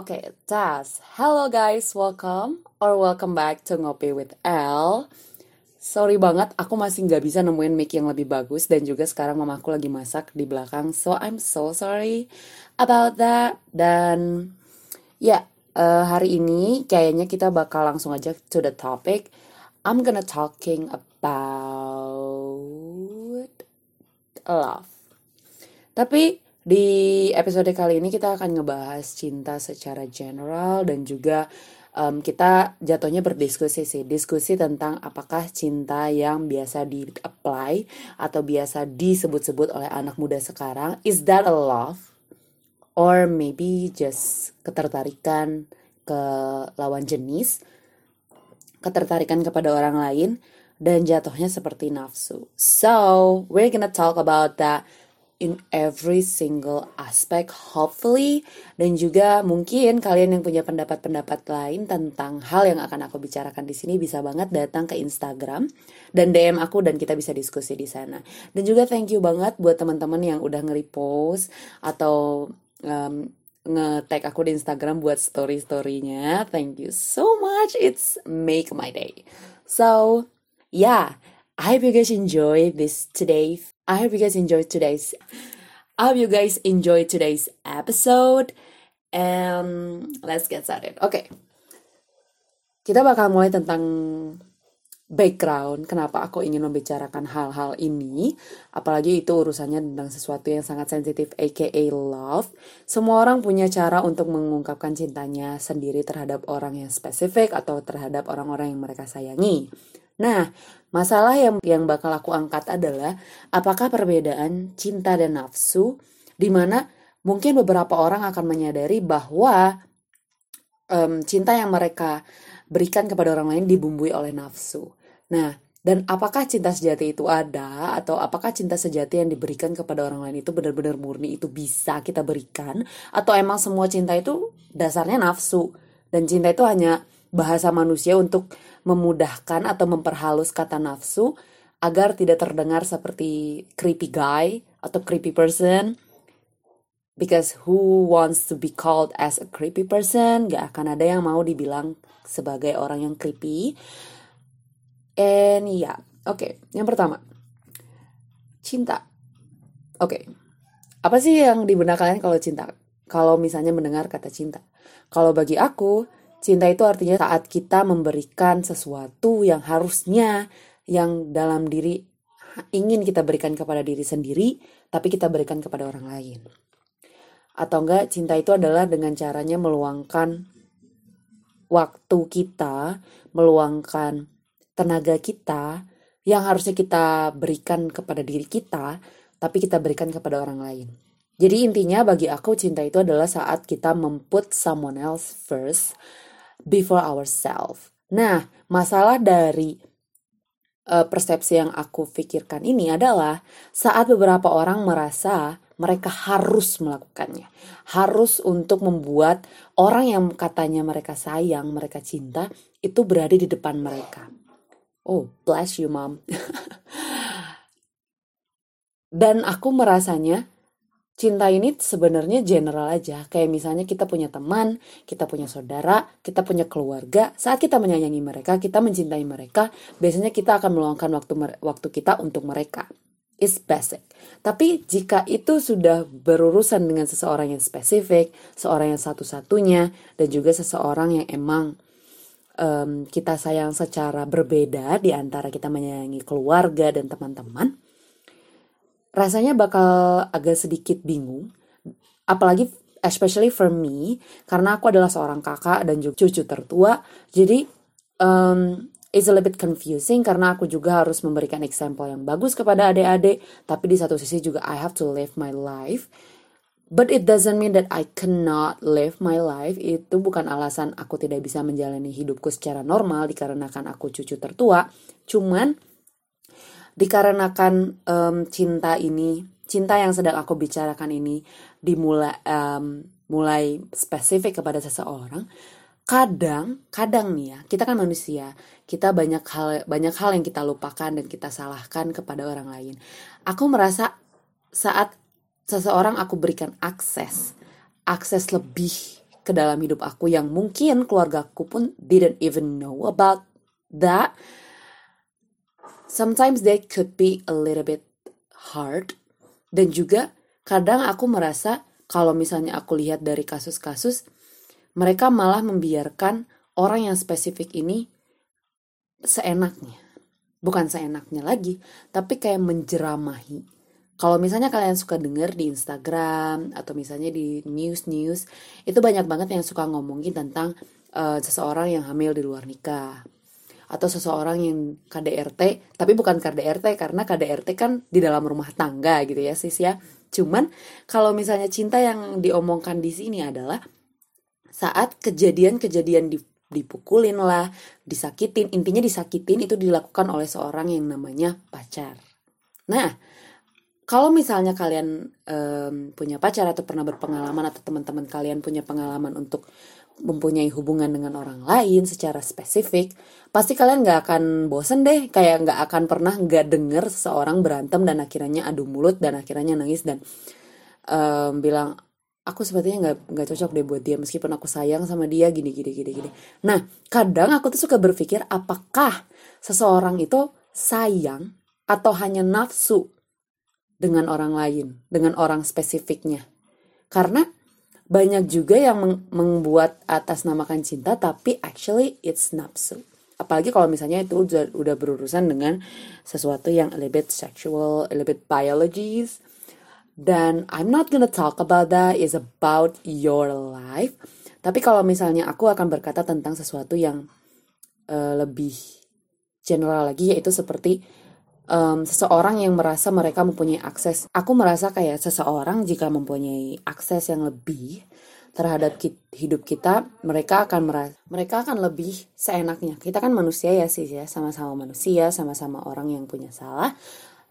Okay, tes. Hello guys, welcome or welcome back to Ngopi with Elle. Sorry banget, aku masih nggak bisa nemuin mic yang lebih bagus dan juga sekarang mamaku lagi masak di belakang, so I'm so sorry about that. Dan hari ini kayaknya kita bakal langsung aja to the topic. I'm gonna talking about love. Tapi di episode kali ini kita akan ngebahas cinta secara general dan juga kita jatuhnya berdiskusi sih. Diskusi tentang apakah cinta yang biasa di-apply atau biasa disebut-sebut oleh anak muda sekarang, is that a love? Or maybe just ketertarikan ke lawan jenis, ketertarikan kepada orang lain, dan jatuhnya seperti nafsu. So, we're gonna talk about that in every single aspect, hopefully. Dan juga mungkin kalian yang punya pendapat-pendapat lain tentang hal yang akan aku bicarakan di sini bisa banget datang ke Instagram dan DM aku dan kita bisa diskusi di sana. Dan juga thank you banget buat teman-teman yang udah nge-repost atau nge-tag aku di Instagram buat story-storynya. Thank you so much, it's make my day. So, yeah, I hope you guys enjoy this today. I hope you guys enjoy today's episode, and let's get started. Okay. Kita bakal mulai tentang background, kenapa aku ingin membicarakan hal-hal ini, apalagi itu urusannya tentang sesuatu yang sangat sensitif, aka love. Semua orang punya cara untuk mengungkapkan cintanya sendiri terhadap orang yang spesifik atau terhadap orang-orang yang mereka sayangi. Nah, masalah yang bakal aku angkat adalah apakah perbedaan cinta dan nafsu, di mana mungkin beberapa orang akan menyadari bahwa cinta yang mereka berikan kepada orang lain dibumbui oleh nafsu. Nah, dan apakah cinta sejati itu ada, atau apakah cinta sejati yang diberikan kepada orang lain itu benar-benar murni, itu bisa kita berikan, atau emang semua cinta itu dasarnya nafsu dan cinta itu hanya bahasa manusia untuk memudahkan atau memperhalus kata nafsu agar tidak terdengar seperti creepy guy atau creepy person, because who wants to be called as a creepy person? Gak akan ada yang mau dibilang sebagai orang yang creepy. And yeah, okay. Yang pertama, cinta. Okay. Apa sih yang di benak kalian kalau cinta? Kalau misalnya mendengar kata cinta, kalau bagi aku, cinta itu artinya saat kita memberikan sesuatu yang harusnya, yang dalam diri ingin kita berikan kepada diri sendiri, tapi kita berikan kepada orang lain. Atau enggak, cinta itu adalah dengan caranya meluangkan waktu kita, meluangkan tenaga kita, yang harusnya kita berikan kepada diri kita, tapi kita berikan kepada orang lain. Jadi intinya bagi aku cinta itu adalah saat kita mem-put someone else first, before ourselves. Nah, masalah dari persepsi yang aku pikirkan ini adalah saat beberapa orang merasa mereka harus melakukannya, harus untuk membuat orang yang katanya mereka sayang, mereka cinta, itu berada di depan mereka. Oh, bless you mom. Dan aku merasanya cinta ini sebenarnya general aja. Kayak misalnya kita punya teman, kita punya saudara, kita punya keluarga. Saat kita menyayangi mereka, kita mencintai mereka, biasanya kita akan meluangkan waktu kita untuk mereka. It's basic. Tapi jika itu sudah berurusan dengan seseorang yang spesifik, seorang yang satu-satunya, dan juga seseorang yang emang kita sayang secara berbeda di antara kita menyayangi keluarga dan teman-teman, rasanya bakal agak sedikit bingung, apalagi especially for me, karena aku adalah seorang kakak dan juga cucu tertua, jadi it's a little bit confusing karena aku juga harus memberikan example yang bagus kepada adik-adik, tapi di satu sisi juga I have to live my life, but it doesn't mean that I cannot live my life. Itu bukan alasan aku tidak bisa menjalani hidupku secara normal dikarenakan aku cucu tertua, cuman dikarenakan cinta yang sedang aku bicarakan ini mulai spesifik kepada seseorang. Kadang nih ya, kita kan manusia, kita banyak hal yang kita lupakan dan kita salahkan kepada orang lain. Aku merasa saat seseorang aku berikan akses lebih ke dalam hidup aku yang mungkin keluargaku pun didn't even know about that. Sometimes they could be a little bit hard. Dan juga kadang aku merasa kalau misalnya aku lihat dari kasus-kasus, mereka malah membiarkan orang yang spesifik ini seenaknya. Bukan seenaknya lagi, tapi kayak menjeramahi. Kalau misalnya kalian suka denger di Instagram atau misalnya di news-news, itu banyak banget yang suka ngomongin tentang seseorang yang hamil di luar nikah. Atau seseorang yang KDRT, tapi bukan KDRT karena KDRT kan di dalam rumah tangga gitu ya sis ya. Cuman kalau misalnya cinta yang diomongkan di sini adalah saat kejadian-kejadian dipukulin lah, disakitin, intinya disakitin itu dilakukan oleh seorang yang namanya pacar. Nah, kalau misalnya kalian punya pacar atau pernah berpengalaman atau teman-teman kalian punya pengalaman untuk mempunyai hubungan dengan orang lain secara spesifik, pasti kalian gak akan bosen deh, kayak gak akan pernah gak denger seseorang berantem dan akhirnya adu mulut dan akhirnya nangis dan bilang, aku sepertinya gak cocok deh buat dia meskipun aku sayang sama dia gini. Nah, kadang aku tuh suka berpikir apakah seseorang itu sayang atau hanya nafsu dengan orang lain, dengan orang spesifiknya. Karena banyak juga yang membuat atas namakan cinta, tapi actually it's nafsu. Apalagi kalau misalnya itu udah berurusan dengan sesuatu yang a little bit sexual, a little bit biologies. Dan I'm not gonna talk about that, it's about your life. Tapi kalau misalnya aku akan berkata tentang sesuatu yang lebih general lagi, yaitu seperti seseorang yang merasa mereka mempunyai akses. Aku merasa kayak seseorang jika mempunyai akses yang lebih terhadap hidup kita, mereka akan lebih seenaknya. Kita kan manusia ya sih ya, sama-sama manusia, sama-sama orang yang punya salah.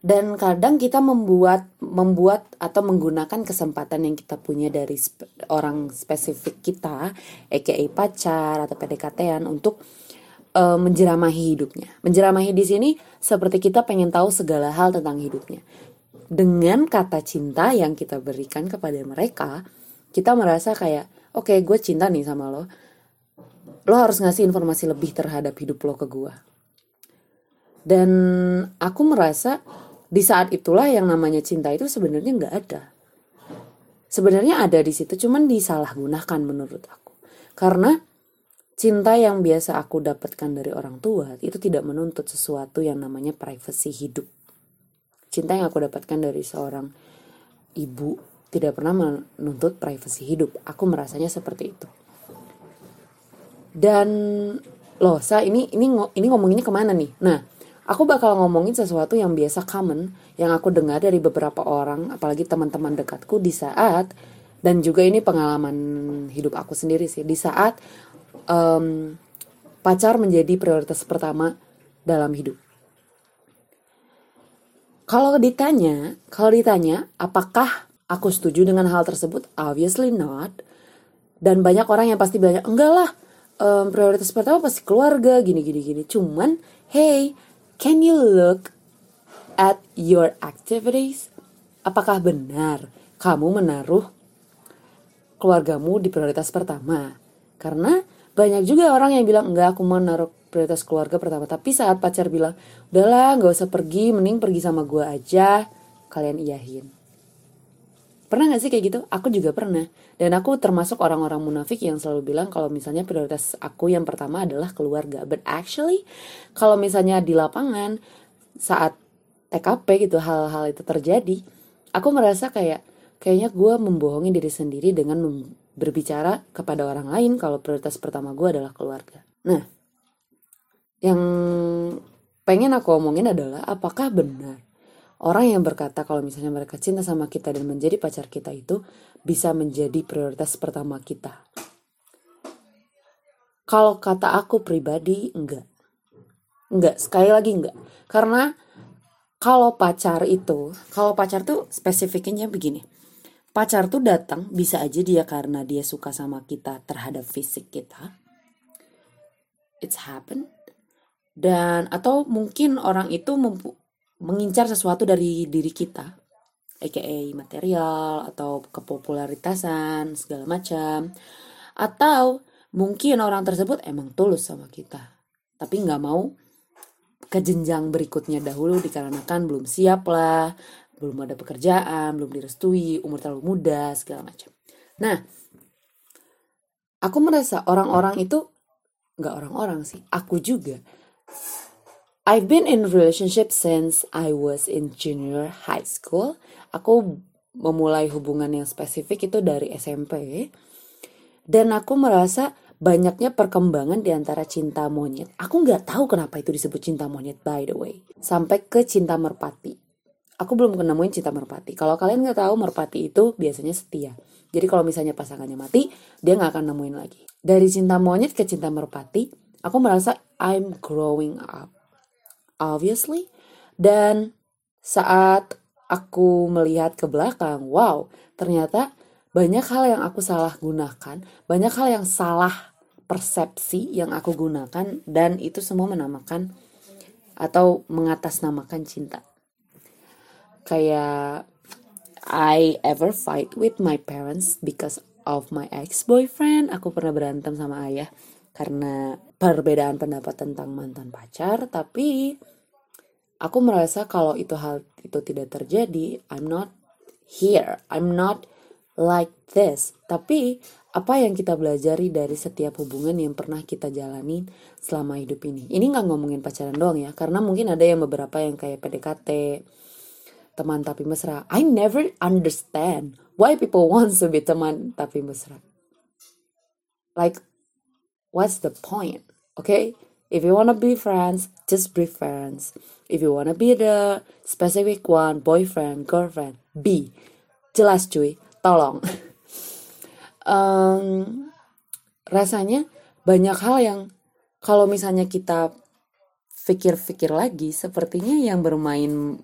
Dan kadang kita membuat atau menggunakan kesempatan yang kita punya dari orang spesifik kita, aka pacar atau PDKT-an untuk menjeramahi hidupnya. Menjeramahi di sini seperti kita pengen tahu segala hal tentang hidupnya. Dengan kata cinta yang kita berikan kepada mereka, kita merasa kayak, oke, gue cinta nih sama lo. Lo harus ngasih informasi lebih terhadap hidup lo ke gue. Dan aku merasa di saat itulah yang namanya cinta itu sebenarnya nggak ada. Sebenarnya ada di situ, cuman disalahgunakan menurut aku. Karena cinta yang biasa aku dapatkan dari orang tua itu tidak menuntut sesuatu yang namanya privasi hidup. Cinta yang aku dapatkan dari seorang ibu tidak pernah menuntut privasi hidup. Aku merasanya seperti itu. Dan loh, Sa, ini ngomonginnya kemana nih? Nah, aku bakal ngomongin sesuatu yang biasa common yang aku dengar dari beberapa orang, apalagi teman-teman dekatku di saat, dan juga ini pengalaman hidup aku sendiri sih, di saat pacar menjadi prioritas pertama dalam hidup. Kalau ditanya apakah aku setuju dengan hal tersebut, obviously not. Dan banyak orang yang pasti bilang, enggak lah, prioritas pertama pasti keluarga, gini. Cuman, hey, can you look at your activities? Apakah benar kamu menaruh keluargamu di prioritas pertama? Karena banyak juga orang yang bilang, enggak, aku mau naruh prioritas keluarga pertama. Tapi saat pacar bilang, udahlah gak usah pergi, mending pergi sama gue aja, kalian iyahin. Pernah gak sih kayak gitu? Aku juga pernah. Dan aku termasuk orang-orang munafik yang selalu bilang kalau misalnya prioritas aku yang pertama adalah keluarga. But actually, kalau misalnya di lapangan, saat TKP gitu, hal-hal itu terjadi, aku merasa kayaknya gue membohongi diri sendiri dengan berbicara kepada orang lain kalau prioritas pertama gue adalah keluarga. Nah, yang pengen aku omongin adalah apakah benar orang yang berkata kalau misalnya mereka cinta sama kita dan menjadi pacar kita itu bisa menjadi prioritas pertama kita. Kalau kata aku pribadi, enggak, sekali lagi enggak. Karena kalau pacar tuh spesifiknya begini. Pacar tuh datang bisa aja dia karena dia suka sama kita terhadap fisik kita. It's happened. Dan atau mungkin orang itu mengincar sesuatu dari diri kita, aka material atau kepopularitasan segala macam. Atau mungkin orang tersebut emang tulus sama kita, tapi gak mau ke jenjang berikutnya dahulu dikarenakan belum siap lah, belum ada pekerjaan, belum direstui, umur terlalu muda, segala macam. Nah, aku merasa orang-orang itu, gak orang-orang sih, aku juga. I've been in relationship since I was in junior high school. Aku memulai hubungan yang spesifik itu dari SMP. Dan aku merasa banyaknya perkembangan di antara cinta monyet. Aku gak tahu kenapa itu disebut cinta monyet, by the way. Sampai ke cinta merpati. Aku belum nemuin cinta merpati. Kalau kalian gak tahu, merpati itu biasanya setia. Jadi kalau misalnya pasangannya mati, dia gak akan nemuin lagi. Dari cinta monyet ke cinta merpati, aku merasa I'm growing up. Obviously. Dan saat aku melihat ke belakang, wow, ternyata banyak hal yang aku salah gunakan, banyak hal yang salah persepsi yang aku gunakan, dan itu semua menamakan atau mengatasnamakan cinta. Kayak I ever fight with my parents because of my ex-boyfriend. Aku pernah berantem sama ayah karena perbedaan pendapat tentang mantan pacar, tapi aku merasa kalau itu hal itu tidak terjadi, I'm not here, I'm not like this. Tapi apa yang kita belajari dari setiap hubungan yang pernah kita jalani selama hidup ini. Ini gak ngomongin pacaran doang ya, karena mungkin ada yang beberapa yang kayak PDKT, teman tapi mesra. I never understand why people wants to be teman tapi mesra. Like, what's the point? Okay? If you wanna be friends, just be friends. If you wanna be the specific one, boyfriend, girlfriend, be. Jelas cuy. Tolong. Rasanya banyak hal yang kalau misalnya kita pikir-pikir lagi, sepertinya yang bermain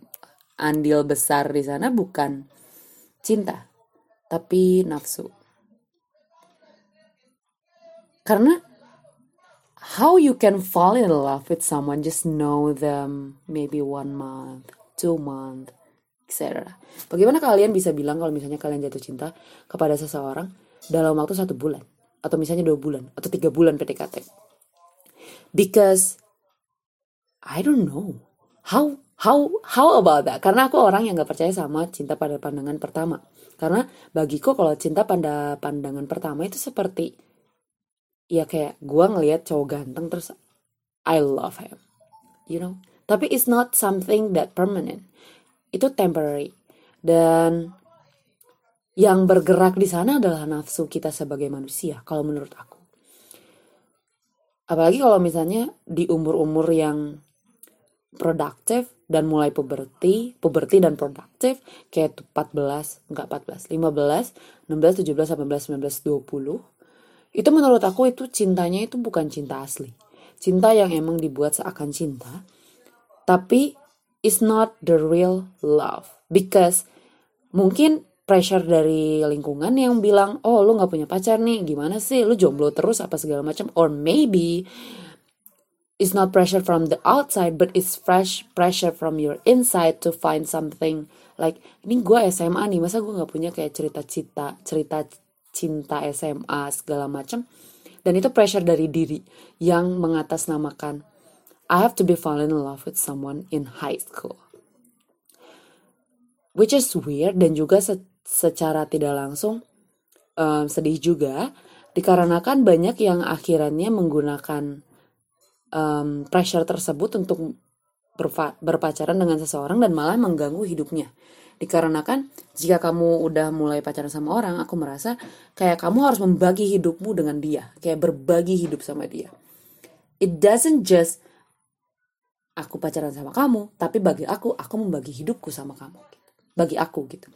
andil besar di sana bukan cinta, tapi nafsu. Karena how you can fall in love with someone, just know them maybe 1 month, 2 months. Etc. Bagaimana kalian bisa bilang kalau misalnya kalian jatuh cinta kepada seseorang dalam waktu 1 bulan, atau misalnya 2 bulan, atau 3 bulan PDKT? Because I don't know how about that. Karena aku orang yang nggak percaya sama cinta pada pandangan pertama. Karena bagiku kalau cinta pada pandangan pertama itu seperti ya kayak gua ngelihat cowok ganteng terus I love him, you know. Tapi it's not something that permanent. Itu temporary, dan yang bergerak di sana adalah nafsu kita sebagai manusia kalau menurut aku. Apalagi kalau misalnya di umur-umur yang produktif dan mulai puberti dan produktif kayak 15, 16, 17, 18, 19, 20. Itu menurut aku itu cintanya itu bukan cinta asli. Cinta yang emang dibuat seakan cinta, tapi it's not the real love. Because mungkin pressure dari lingkungan yang bilang, oh lu gak punya pacar nih, gimana sih, lu jomblo terus apa segala macam. Or maybe it's not pressure from the outside, but it's fresh pressure from your inside to find something. Like, ini gue SMA nih, masa gue gak punya kayak cerita cinta SMA segala macam. Dan itu pressure dari diri yang mengatasnamakan I have to be falling in love with someone in high school. Which is weird, dan juga secara tidak langsung sedih juga. Dikarenakan banyak yang akhirannya menggunakan pressure tersebut untuk berpacaran dengan seseorang dan malah mengganggu hidupnya. Dikarenakan jika kamu udah mulai pacaran sama orang, aku merasa kayak kamu harus membagi hidupmu dengan dia. Kayak berbagi hidup sama dia. It doesn't just aku pacaran sama kamu, tapi bagi aku membagi hidupku sama kamu. Gitu. Bagi aku gitu.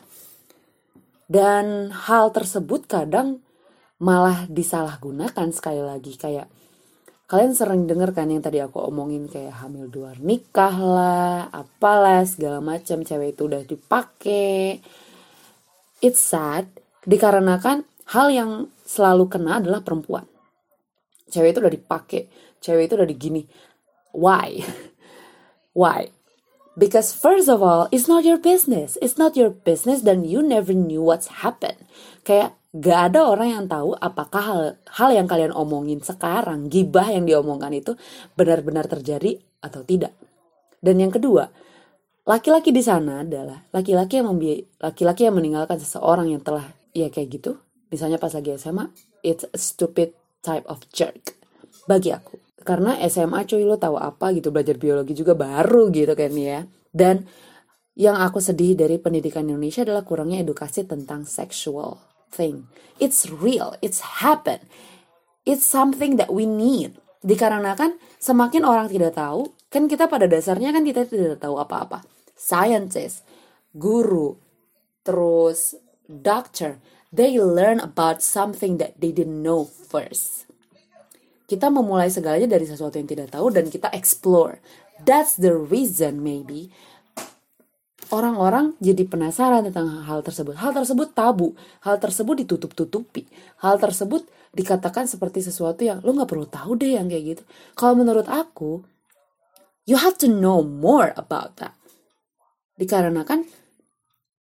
Dan hal tersebut kadang malah disalahgunakan sekali lagi. Kayak kalian sering dengar kan yang tadi aku omongin kayak hamil di luar nikah lah, apalah segala macam, cewek itu udah dipakai. It's sad dikarenakan hal yang selalu kena adalah perempuan. Cewek itu udah dipakai, cewek itu udah digini. Why? Why? Because first of all, it's not your business. It's not your business, then you never knew what's happened. Kayak Gak ada orang yang tahu apakah hal yang kalian omongin sekarang, gibah yang diomongkan itu benar-benar terjadi atau tidak. Dan yang kedua, laki-laki di sana adalah laki-laki yang meninggalkan seseorang yang telah ya kayak gitu. Misalnya pas lagi SMA, it's a stupid type of jerk bagi aku. Karena SMA cuy, lo tahu apa gitu, belajar biologi juga baru gitu kan ya. Dan yang aku sedih dari pendidikan Indonesia adalah kurangnya edukasi tentang sexual thing. It's real, it's happen, it's something that we need. Dikarenakan semakin orang tidak tahu, kan kita pada dasarnya kan kita tidak tahu apa-apa. Scientists, guru, terus doctor, they learn about something that they didn't know first. Kita memulai segalanya dari sesuatu yang tidak tahu dan kita explore. That's the reason maybe orang-orang jadi penasaran tentang hal tersebut. Hal tersebut tabu. Hal tersebut ditutup-tutupi. Hal tersebut dikatakan seperti sesuatu yang lo gak perlu tahu deh yang kayak gitu. Kalau menurut aku, you have to know more about that. Dikarenakan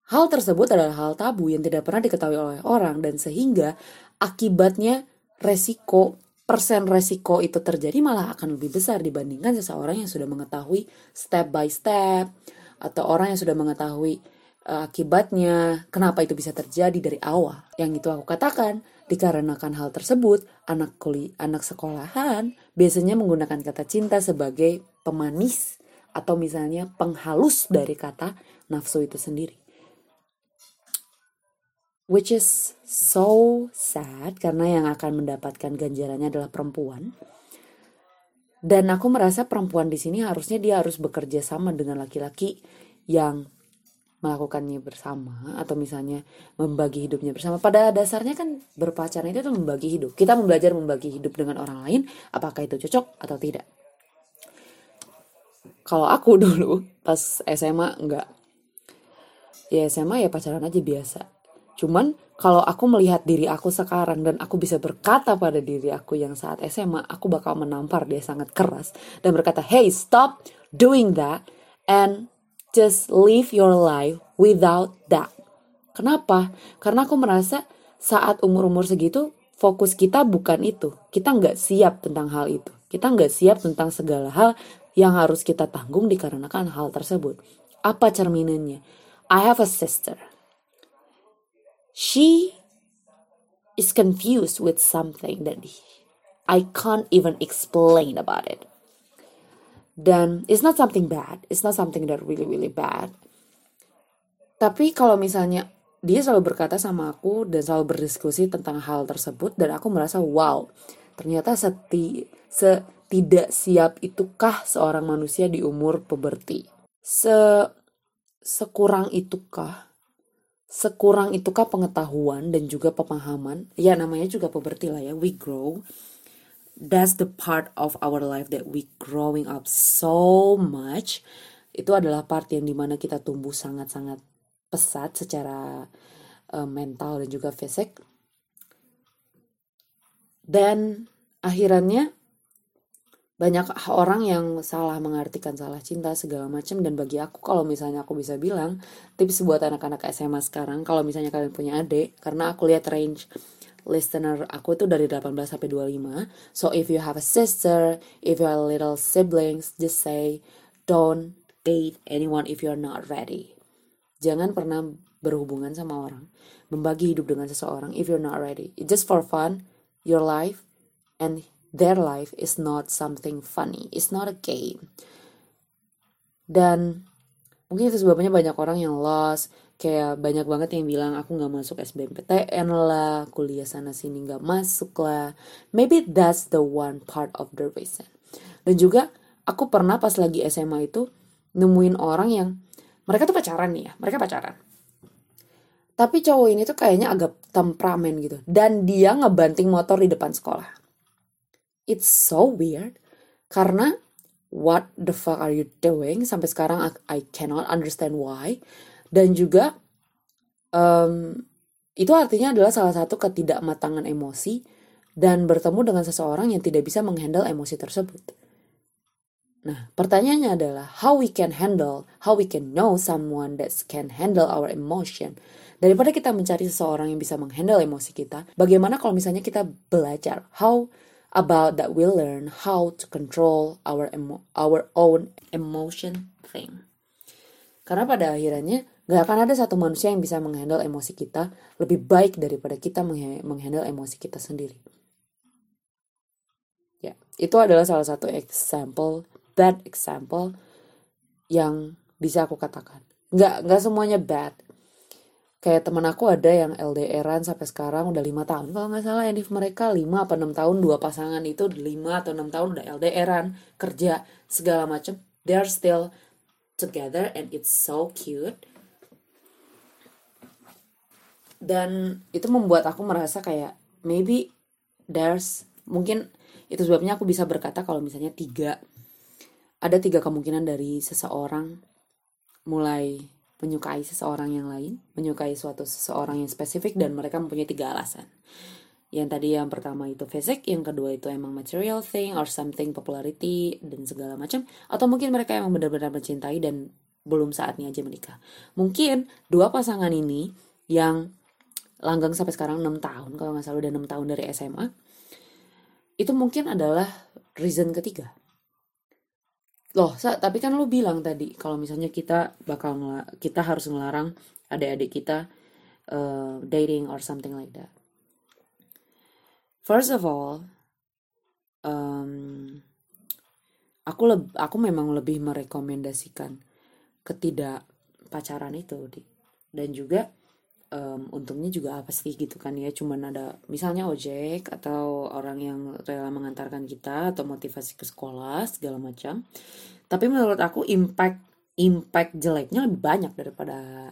hal tersebut adalah hal tabu yang tidak pernah diketahui oleh orang. Dan sehingga akibatnya resiko, persen resiko itu terjadi malah akan lebih besar dibandingkan seseorang yang sudah mengetahui step by step. Atau orang yang sudah mengetahui akibatnya, kenapa itu bisa terjadi dari awal. Yang itu aku katakan, dikarenakan hal tersebut, anak sekolahan biasanya menggunakan kata cinta sebagai pemanis atau misalnya penghalus dari kata nafsu itu sendiri. Which is so sad, karena yang akan mendapatkan ganjarannya adalah perempuan. Dan aku merasa perempuan di sini harusnya dia harus bekerja sama dengan laki-laki yang melakukannya bersama atau misalnya membagi hidupnya bersama. Pada dasarnya kan berpacaran itu membagi hidup. Kita belajar membagi hidup dengan orang lain, apakah itu cocok atau tidak. Kalau aku dulu pas SMA enggak. Ya SMA ya pacaran aja biasa. Cuman kalau aku melihat diri aku sekarang dan aku bisa berkata pada diri aku yang saat SMA, aku bakal menampar dia sangat keras dan berkata, hey stop doing that and just live your life without that. Kenapa? Karena aku merasa saat umur-umur segitu fokus kita bukan itu. Kita gak siap tentang hal itu. Kita gak siap tentang segala hal yang harus kita tanggung dikarenakan hal tersebut. Apa cerminannya? I have a sister. She is confused with something that I can't even explain about it. Dan it's not something bad. It's not something that really, really bad. Tapi kalau misalnya dia selalu berkata sama aku dan selalu berdiskusi tentang hal tersebut dan aku merasa wow, ternyata tidak siap itukah seorang manusia di umur puberti. Sekurang itukah pengetahuan dan juga pemahaman. Ya namanya juga puberti lah ya. We grow. That's the part of our life that we growing up so much. Itu adalah part yang dimana kita tumbuh sangat-sangat pesat secara mental dan juga fisik. Dan akhirannya banyak orang yang salah mengartikan salah cinta segala macam. Dan bagi aku kalau misalnya aku bisa bilang tips buat anak-anak SMA sekarang, kalau misalnya kalian punya adik, karena aku lihat range listener aku itu dari 18 sampai 25. So if you have a sister, if you have little siblings, just say don't date anyone if you're not ready. Jangan pernah berhubungan sama orang, membagi hidup dengan seseorang if you're not ready. It's just for fun, your life and their life is not something funny. It's not a game. Dan mungkin itu sebabnya banyak orang yang lost. Kayak banyak banget yang bilang aku gak masuk SBMPTN lah, kuliah sana sini gak masuk lah. Maybe that's the one part of the reason. Dan juga aku pernah pas lagi SMA itu nemuin orang yang mereka tuh pacaran nih ya. Mereka pacaran, tapi cowok ini tuh kayaknya agak temperamen gitu. Dan dia ngebanting motor di depan sekolah. It's so weird, karena what the fuck are you doing? Sampai sekarang I cannot understand why. Dan juga itu artinya adalah salah satu ketidakmatangan emosi dan bertemu dengan seseorang yang tidak bisa menghandle emosi tersebut. Nah, pertanyaannya adalah how we can know someone that can handle our emotion. Daripada kita mencari seseorang yang bisa menghandle emosi kita, bagaimana kalau misalnya kita belajar how about that we learn how to control our own emotion thing. Karena pada akhirnya gak akan ada satu manusia yang bisa menghandle emosi kita lebih baik daripada kita menghandle emosi kita sendiri. Ya, itu adalah salah satu example, bad example yang bisa aku katakan. Gak semuanya bad. Kayak teman aku ada yang LDR-an sampai sekarang udah 5 tahun. Kalau gak salah ya, mereka 5 apa 6 tahun, 2 pasangan itu 5 atau 6 tahun udah LDR-an, kerja, segala macam. They're still together and it's so cute. Dan itu membuat aku merasa kayak maybe there's, mungkin itu sebabnya aku bisa berkata kalau misalnya ada tiga kemungkinan dari seseorang mulai menyukai seseorang yang lain, menyukai suatu seseorang yang spesifik, dan mereka mempunyai 3 alasan. Yang tadi yang pertama itu fisik, yang kedua itu emang material thing or something, popularity dan segala macam, atau mungkin mereka emang benar-benar mencintai dan belum saatnya aja menikah. Mungkin 2 pasangan ini yang langgang sampai sekarang 6 tahun, kalau gak salah udah 6 tahun dari SMA, itu mungkin adalah reason ketiga. Loh, tapi kan lu bilang tadi kalau misalnya kita harus ngelarang adik-adik kita dating or something like that. First of all, aku memang lebih merekomendasikan ketidak pacaran itu, dan juga untungnya juga pasti gitu kan ya, cuman ada misalnya ojek atau orang yang rela mengantarkan kita atau motivasi ke sekolah segala macam. Tapi menurut aku impact jeleknya lebih banyak daripada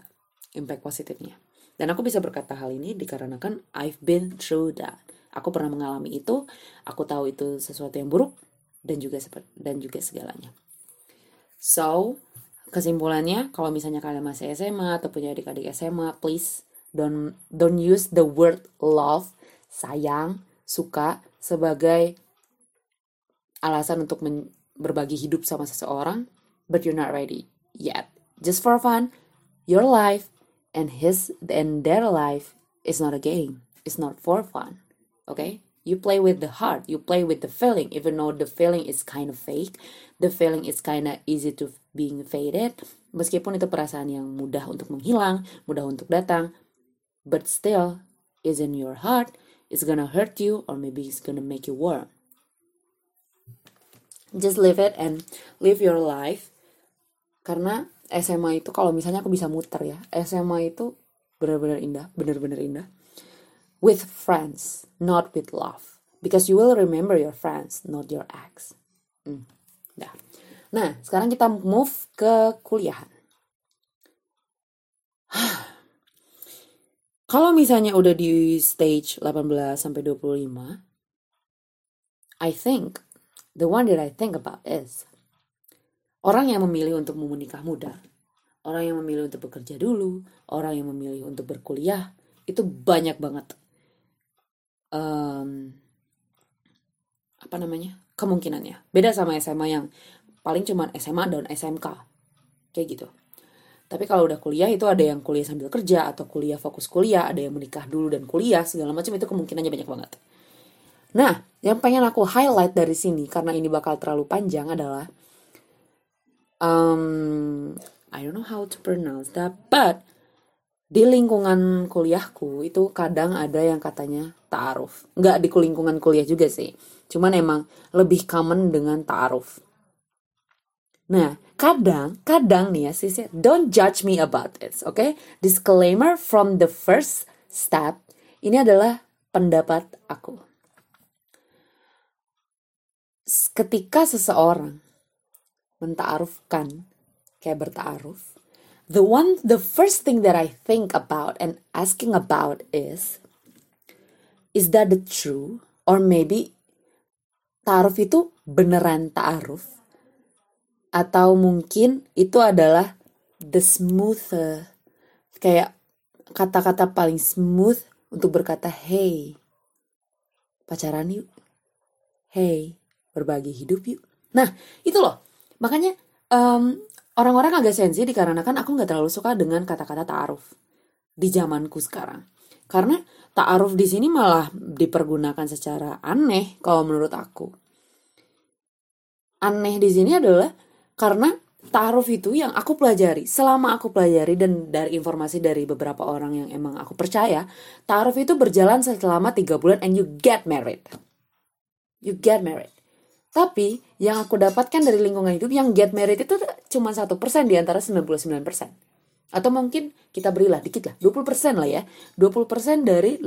impact positifnya. Dan aku bisa berkata hal ini dikarenakan I've been through that. Aku pernah mengalami itu, aku tahu itu sesuatu yang buruk dan juga segalanya. So, kesimpulannya, kalau misalnya kalian masih SMA atau punya adik-adik SMA, please don't use the word love, sayang, suka sebagai alasan untuk berbagi hidup sama seseorang, but you're not ready yet. Just for fun, your life and their life is not a game. It's not for fun. Okay? You play with the heart, you play with the feeling, even though the feeling is kind of fake, the feeling is kind of easy to being faded, meskipun itu perasaan yang mudah untuk menghilang, mudah untuk datang, but still, it's in your heart, it's gonna hurt you, or maybe it's gonna make you warm. Just live it and live your life, karena SMA itu, kalau misalnya aku bisa muter ya, SMA itu benar-benar indah, with friends, not with love. Because you will remember your friends, not your ex. Dah. Nah, sekarang kita move ke kuliahan. Kalau misalnya udah di stage 18-25, I think, the one that I think about is, orang yang memilih untuk menikah muda, orang yang memilih untuk bekerja dulu, orang yang memilih untuk berkuliah, itu banyak banget. Kemungkinannya beda sama SMA yang paling cuman SMA dan SMK kayak gitu. Tapi kalau udah kuliah itu ada yang kuliah sambil kerja atau kuliah fokus kuliah, ada yang menikah dulu dan kuliah segala macam, itu kemungkinannya banyak banget. Nah, yang pengen aku highlight dari sini karena ini bakal terlalu panjang adalah I don't know how to pronounce that, but di lingkungan kuliahku itu kadang ada yang katanya ta'aruf. Nggak di lingkungan kuliah juga sih. Cuman emang lebih common dengan ta'aruf. Nah, kadang nih ya sis, don't judge me about this, okay? Disclaimer from the first step. Ini adalah pendapat aku. Ketika seseorang menta'arufkan, kayak berta'aruf, the first thing that I think about and asking about is that the true, or maybe ta'aruf itu beneran ta'aruf, atau mungkin itu adalah the smoother, kayak kata-kata paling smooth untuk berkata hey pacaran yuk, hey berbagi hidup yuk. Nah itu loh, makanya orang-orang agak sensi dikarenakan aku gak terlalu suka dengan kata-kata ta'aruf. di zamanku sekarang. Karena ta'aruf di sini malah dipergunakan secara aneh kalau menurut aku. Aneh di sini adalah karena ta'aruf itu yang aku pelajari, selama aku pelajari dan dari informasi dari beberapa orang yang emang aku percaya, ta'aruf itu berjalan selama 3 bulan and you get married. You get married. Tapi yang aku dapatkan dari lingkungan hidup yang get married itu cuma 1% di antara 99%. Atau mungkin kita berilah dikit lah, 20% lah ya. 20% dari 80%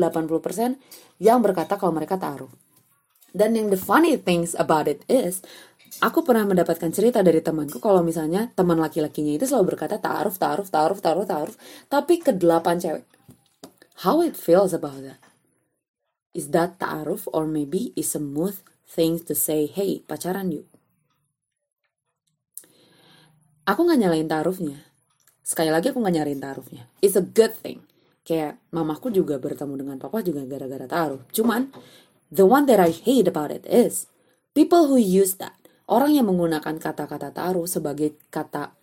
yang berkata kalau mereka ta'aruf. Dan yang the funny things about it is, aku pernah mendapatkan cerita dari temanku kalau misalnya teman laki-lakinya itu selalu berkata ta'aruf, ta'aruf, ta'aruf, ta'aruf, ta'aruf. Tapi ke 8 cewek. How it feels about that? Is that ta'aruf or maybe is a smooth things to say, hey pacaran yuk? Aku gak nyalain ta'arufnya. Sekali lagi aku gak nyariin ta'arufnya. It's a good thing. Kayak mamaku juga bertemu dengan papa juga gara-gara ta'aruf. Cuman, the one that I hate about it is people who use that. Orang yang menggunakan kata-kata ta'aruf sebagai kata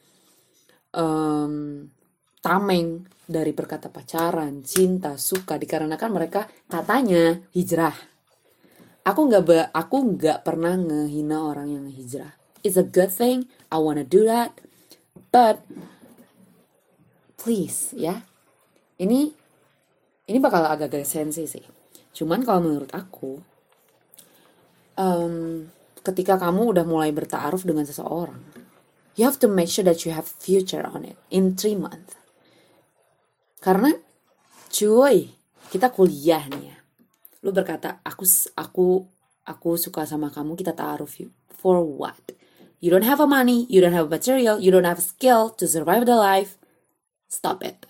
tameng dari perkata pacaran, cinta, suka. Dikarenakan mereka katanya hijrah. Aku gak pernah ngehina orang yang hijrah. It's a good thing. I wanna do that. But please, ya. Ini bakal agak-agak sensi sih. Cuman kalau menurut aku, ketika kamu udah mulai bertaaruf dengan seseorang, you have to make sure that you have future on it in 3 months. Karena, cuy, kita kuliah nih ya. Lu berkata, aku suka sama kamu, kita taaruf you. For what? You don't have a money, you don't have a material, you don't have a skill to survive the life. Stop it.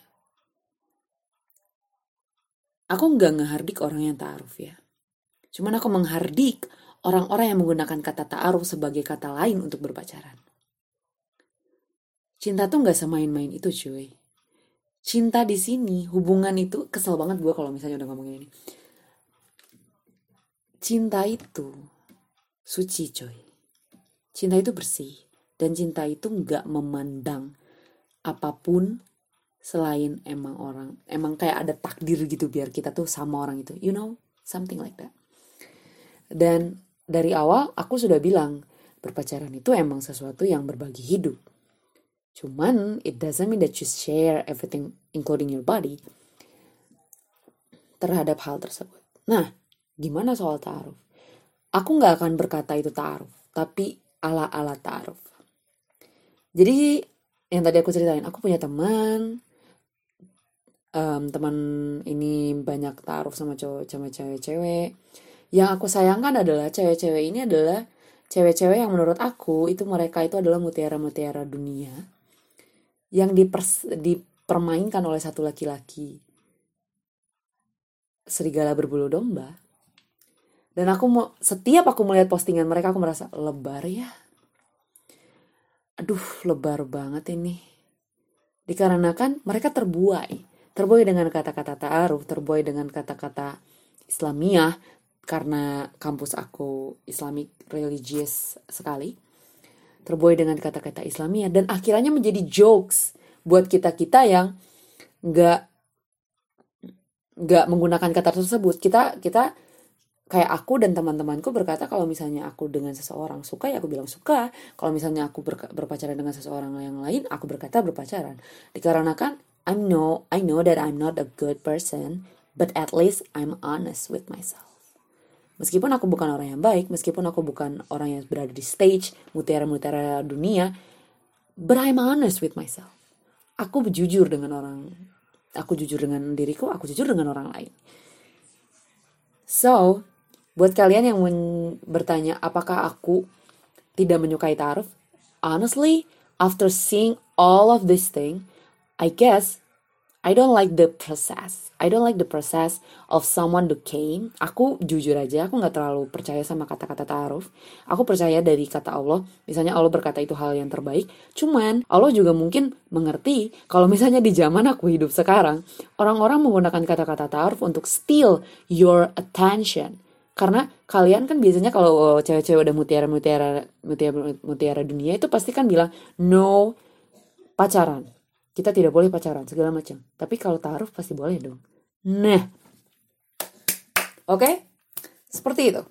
Aku gak ngehardik orang yang ta'aruf ya. Cuman aku menghardik orang-orang yang menggunakan kata ta'aruf sebagai kata lain untuk berpacaran. Cinta tuh gak semain-main itu cuy. Cinta di sini, hubungan itu, kesel banget gue kalau misalnya udah ngomongin ini. Cinta itu suci cuy. Cinta itu bersih. Dan cinta itu gak memandang apapun selain emang kayak ada takdir gitu biar kita tuh sama orang itu, you know, something like that. Dan dari awal aku sudah bilang berpacaran itu emang sesuatu yang berbagi hidup, cuman it doesn't mean that you share everything including your body terhadap hal tersebut. Nah, gimana soal ta'aruf? Aku gak akan berkata itu ta'aruf, tapi ala-ala ta'aruf. Jadi yang tadi aku ceritain, aku punya teman. Teman ini banyak ta'aruf sama cowok, sama cewek-cewek. Yang aku sayangkan adalah cewek-cewek ini adalah cewek-cewek yang menurut aku itu mereka itu adalah mutiara-mutiara dunia yang dipermainkan oleh satu laki-laki serigala berbulu domba. Dan setiap aku melihat postingan mereka aku merasa lebar ya. Aduh, lebar banget ini. Dikarenakan mereka terbuai. Terbuai dengan kata-kata ta'aruf, terbuai dengan kata-kata Islamiah, karena kampus aku Islamic religious sekali. Terbuai dengan kata-kata Islamiah, dan akhirnya menjadi jokes buat kita-kita yang gak menggunakan kata tersebut. Kita kayak aku dan teman-temanku berkata kalau misalnya aku dengan seseorang suka ya aku bilang suka. Kalau misalnya aku berpacaran dengan seseorang yang lain, aku berkata berpacaran. Dikarenakan I know that I'm not a good person, but at least I'm honest with myself. Meskipun aku bukan orang yang baik, meskipun aku bukan orang yang berada di stage mutiara-mutiara dunia, but I'm honest with myself. Aku jujur dengan orang, aku jujur dengan diriku, aku jujur dengan orang lain. So, buat kalian yang bertanya apakah aku tidak menyukai ta'aruf, honestly, after seeing all of this thing, I guess I don't like the process. I don't like the process of someone who came. Aku jujur aja, aku gak terlalu percaya sama kata-kata ta'aruf. Aku percaya dari kata Allah. Misalnya Allah berkata itu hal yang terbaik. Cuman Allah juga mungkin mengerti kalau misalnya di zaman aku hidup sekarang, orang-orang menggunakan kata-kata ta'aruf untuk steal your attention. Karena kalian kan biasanya kalau cewek-cewek udah mutiara dunia itu pasti kan bilang no pacaran. Kita tidak boleh pacaran, segala macam. Tapi kalau ta'aruf pasti boleh dong. Nah. Oke? Seperti itu.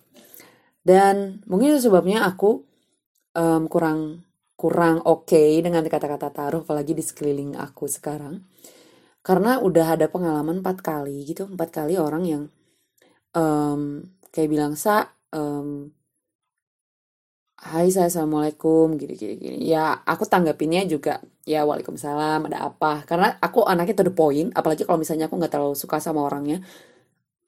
Dan mungkin itu sebabnya aku kurang oke dengan kata-kata ta'aruf, apalagi di sekeliling aku sekarang. Karena udah ada pengalaman 4 kali gitu. 4 kali orang yang kayak bilang, hai, assalamualaikum, gini. Ya, aku tanggapinnya juga, ya waalaikumsalam, ada apa. Karena aku anaknya to the point, apalagi kalau misalnya aku gak terlalu suka sama orangnya.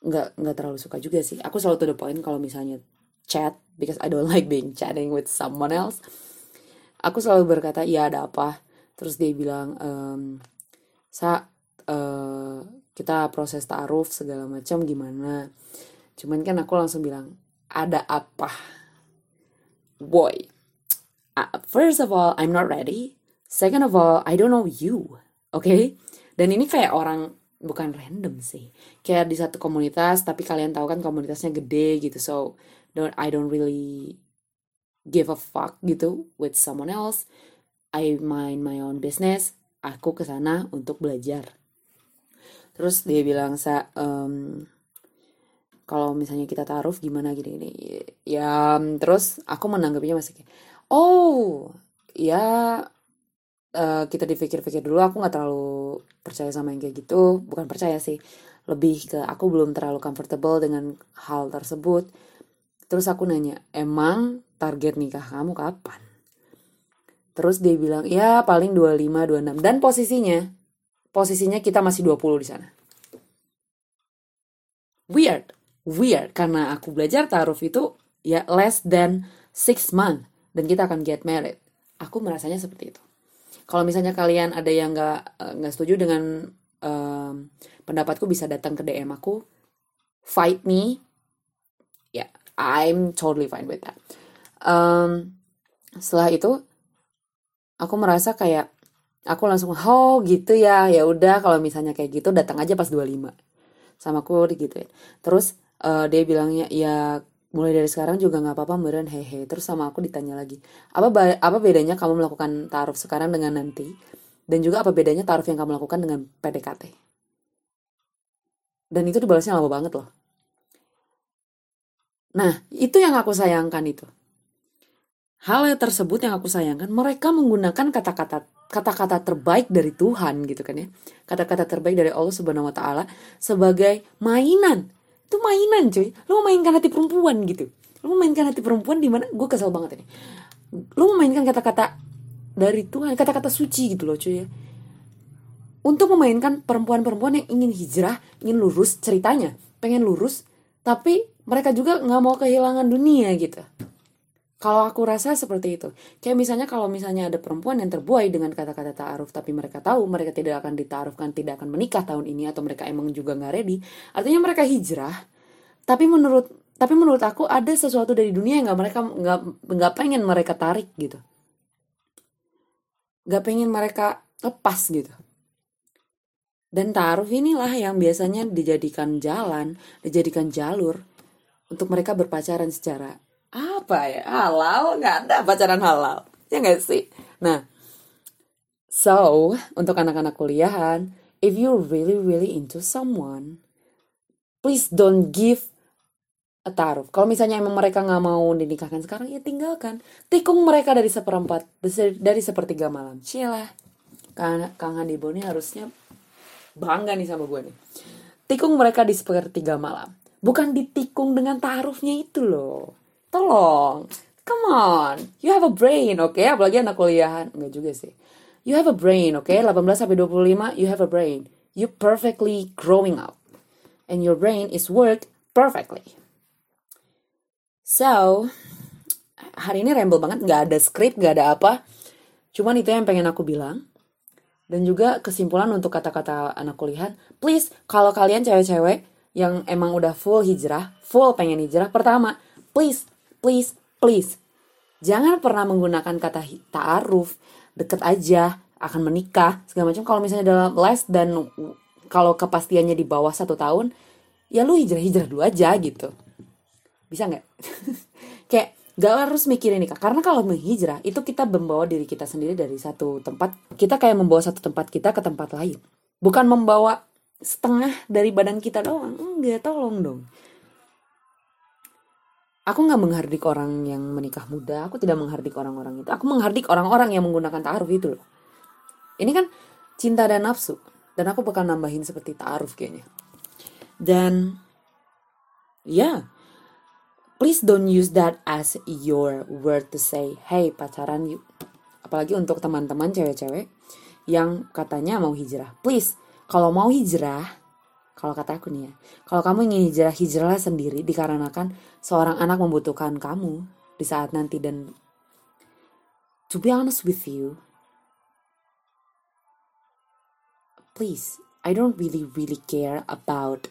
Gak terlalu suka juga sih. Aku selalu to the point kalau misalnya chat, because I don't like being chatting with someone else. Aku selalu berkata, ya ada apa. Terus dia bilang, kita proses ta'aruf segala macam gimana. Cuman kan aku langsung bilang, ada apa. Boy, first of all, I'm not ready. Second of all, I don't know you. Okay? Dan ini kayak orang, bukan random sih. Kayak di satu komunitas, tapi kalian tahu kan komunitasnya gede gitu. So, I don't really give a fuck gitu with someone else. I mind my own business. Aku kesana untuk belajar. Terus dia bilang, kalau misalnya kita ta'aruf gimana gini. Ya, terus aku menanggapinya masih kayak, oh, ya kita dipikir-pikir dulu. Aku gak terlalu percaya sama yang kayak gitu. Bukan percaya sih. Lebih ke aku belum terlalu comfortable dengan hal tersebut. Terus aku nanya, emang target nikah kamu kapan? Terus dia bilang, ya paling 25, 26. Dan posisinya kita masih 20 di sana. Weird, karena aku belajar ta'aruf itu ya less than 6 month dan kita akan get married. Aku merasanya seperti itu. Kalau misalnya kalian ada yang gak setuju dengan pendapatku, bisa datang ke DM aku, fight me. Yeah, I'm totally fine with that. Setelah itu, aku merasa kayak, aku langsung, oh gitu ya udah kalau misalnya kayak gitu datang aja pas 25. Sama aku digituin. Terus dia bilangnya, ya mulai dari sekarang juga gak apa-apa beneran hehe. Terus sama aku ditanya lagi, apa bedanya kamu melakukan ta'aruf sekarang dengan nanti? Dan juga apa bedanya ta'aruf yang kamu lakukan dengan PDKT? Dan itu dibalasnya lama banget loh. Nah, itu yang aku sayangkan itu. Hal tersebut yang aku sayangkan, mereka menggunakan kata-kata terbaik dari Tuhan gitu kan ya. Kata-kata terbaik dari Allah Subhanahu wa taala sebagai mainan. Itu mainan, cuy. Lu memainkan hati perempuan gitu. Lu memainkan hati perempuan di mana? Gue kesel banget ini. Lu memainkan kata-kata dari Tuhan, kata-kata suci gitu loh, cuy ya. Untuk memainkan perempuan-perempuan yang ingin hijrah, ingin lurus ceritanya, pengen lurus, tapi mereka juga enggak mau kehilangan dunia gitu. Kalau aku rasa seperti itu. Kayak misalnya kalau misalnya ada perempuan yang terbuai dengan kata-kata ta'aruf, tapi mereka tahu mereka tidak akan dita'arufkan, tidak akan menikah tahun ini, atau mereka emang juga gak ready. Artinya mereka hijrah. Tapi menurut aku ada sesuatu dari dunia yang mereka gak pengen mereka tarik gitu. Gak pengen mereka lepas gitu. Dan ta'aruf inilah yang biasanya dijadikan jalan, dijadikan jalur untuk mereka berpacaran secara apa ya, halal, gak ada pacaran halal, ya gak sih? Nah, so, untuk anak-anak kuliahan, if you're really, really into someone, please don't give a ta'aruf. Kalau misalnya emang mereka gak mau dinikahkan sekarang, ya tinggalkan. Tikung mereka dari seperempat, dari sepertiga malam. Cilah, Kang Hande Boni harusnya bangga nih sama gue nih. Tikung mereka di sepertiga malam. Bukan ditikung dengan ta'arufnya itu loh. Tolong, come on, you have a brain, okay? Apalagi anak kuliahan, enggak juga sih. You have a brain, okay? 18-25, you have a brain. You perfectly growing up. And your brain is work perfectly. So, hari ini ramble banget, enggak ada script, enggak ada apa. Cuman itu yang pengen aku bilang. Dan juga kesimpulan untuk kata-kata anak kuliahan. Please, kalau kalian cewek-cewek yang emang udah full hijrah, full pengen hijrah, pertama, please. Jangan pernah menggunakan kata ta'aruf, deket aja, akan menikah, segala macam. Kalau misalnya dalam les dan kalau kepastiannya di bawah 1 tahun, ya lu hijrah-hijrah dulu aja gitu. Bisa gak? Kayak Gak harus mikirin nikah, karena kalau menghijrah itu kita membawa diri kita sendiri dari satu tempat. Kita kayak membawa satu tempat kita ke tempat lain. Bukan membawa setengah dari badan kita doang. Enggak, tolong dong. Aku gak menghardik orang yang menikah muda. Aku tidak menghardik orang-orang itu. Aku menghardik orang-orang yang menggunakan ta'aruf itu loh. Ini kan cinta dan nafsu. Dan aku bakal nambahin seperti ta'aruf kayaknya. Dan ya, please don't use that as your word to say, hey pacaran yuk. Apalagi untuk teman-teman cewek-cewek yang katanya mau hijrah. Please, kalau mau hijrah, kalau kata aku nih ya, kalau kamu ingin hijrah, hijrahlah sendiri dikarenakan seorang anak membutuhkan kamu di saat nanti. Dan to be honest with you, please, I don't really care about,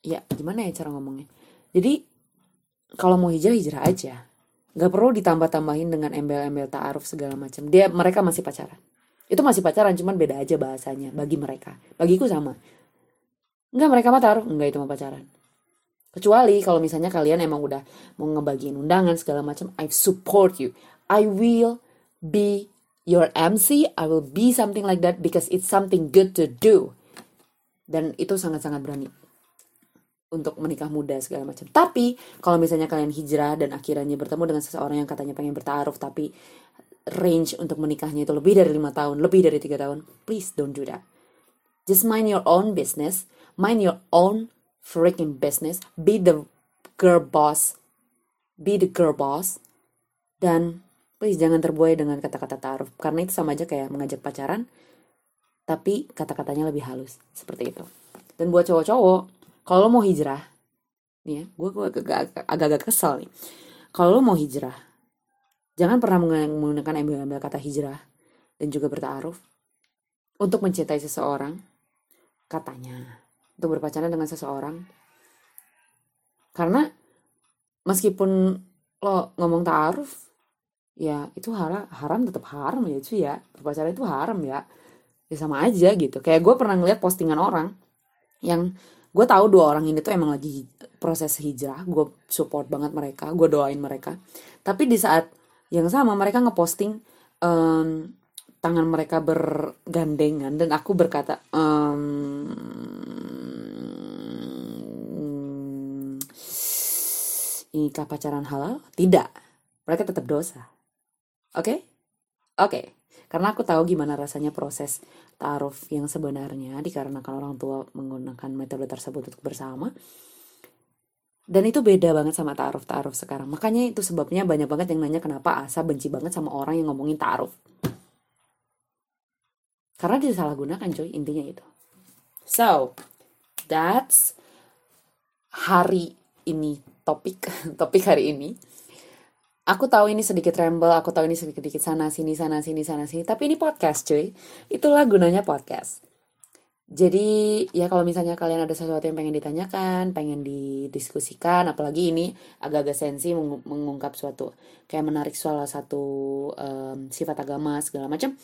ya gimana ya cara ngomongnya. Jadi kalau mau hijrah, hijrah aja. Gak perlu ditambah-tambahin dengan embel-embel ta'aruf segala macam. Mereka masih pacaran. Itu masih pacaran, cuman beda aja bahasanya bagi mereka. Bagiku sama. Enggak, mereka mah taruh. Enggak, itu mah pacaran. Kecuali kalau misalnya kalian emang udah mau ngebagiin undangan segala macam, I support you. I will be your MC. I will be something like that because it's something good to do. Dan itu sangat-sangat berani untuk menikah muda segala macam. Tapi kalau misalnya kalian hijrah dan akhirnya bertemu dengan seseorang yang katanya pengen bertaaruf tapi range untuk menikahnya itu lebih dari 5 tahun, lebih dari 3 tahun. Please don't do that. Just mind your own business. Mind your own freaking business. Be the girl boss. Be the girl boss. Dan please jangan terbuai dengan kata-kata ta'aruf. Karena itu sama aja kayak mengajak pacaran, tapi kata-katanya lebih halus. Seperti itu. Dan buat cowok-cowok, kalau lo mau hijrah, nih ya, gue agak-agak kesel nih. Kalau lo mau hijrah, jangan pernah menggunakan embel-embel kata hijrah dan juga bertaaruf untuk mencintai seseorang, katanya, untuk berpacaran dengan seseorang. Karena meskipun lo ngomong taaruf, ya itu haram tetap haram ya cuy ya. Berpacaran itu haram ya. Ya sama aja gitu. Kayak gue pernah ngeliat postingan orang yang gue tahu dua orang ini tuh emang lagi proses hijrah. Gue support banget mereka, gue doain mereka. Tapi di saat yang sama mereka ngeposting tangan mereka bergandengan dan aku berkata inikah pacaran halal? Tidak, mereka tetap dosa. Oke? Karena aku tahu gimana rasanya proses ta'aruf yang sebenarnya dikarenakan orang tua menggunakan metode tersebut untuk bersama. Dan itu beda banget sama ta'aruf-ta'aruf sekarang. Makanya itu sebabnya banyak banget yang nanya kenapa Asa benci banget sama orang yang ngomongin ta'aruf. Karena disalahgunakan coy, intinya itu. So, that's hari ini topik hari ini. Aku tahu ini sedikit ramble, aku tahu ini sedikit sana sini. Tapi ini podcast coy. Itulah gunanya podcast. Jadi ya kalau misalnya kalian ada sesuatu yang pengen ditanyakan, pengen didiskusikan, apalagi ini agak-agak sensi mengungkap suatu, kayak menarik salah satu sifat agama segala macam,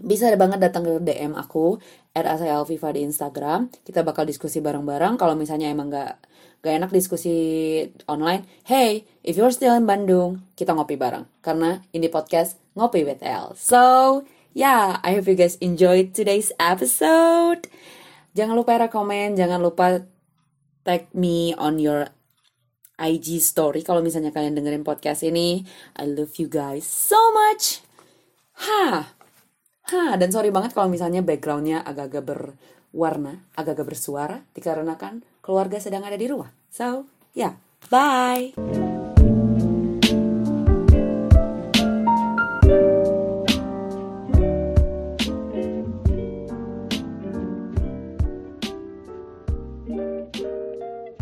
bisa banget datang ke DM aku @asaelviva di Instagram. Kita bakal diskusi bareng-bareng. Kalau misalnya emang gak enak diskusi online, hey, if you're still in Bandung, kita ngopi bareng. Karena ini podcast Ngopi with Elle. So yeah, I hope you guys enjoyed today's episode. Jangan lupa rekomen, jangan lupa tag me on your IG story kalau misalnya kalian dengerin podcast ini. I love you guys so much. Dan sorry banget kalau misalnya backgroundnya agak-agak berwarna, agak-agak bersuara dikarenakan keluarga sedang ada di rumah. So, yeah, bye.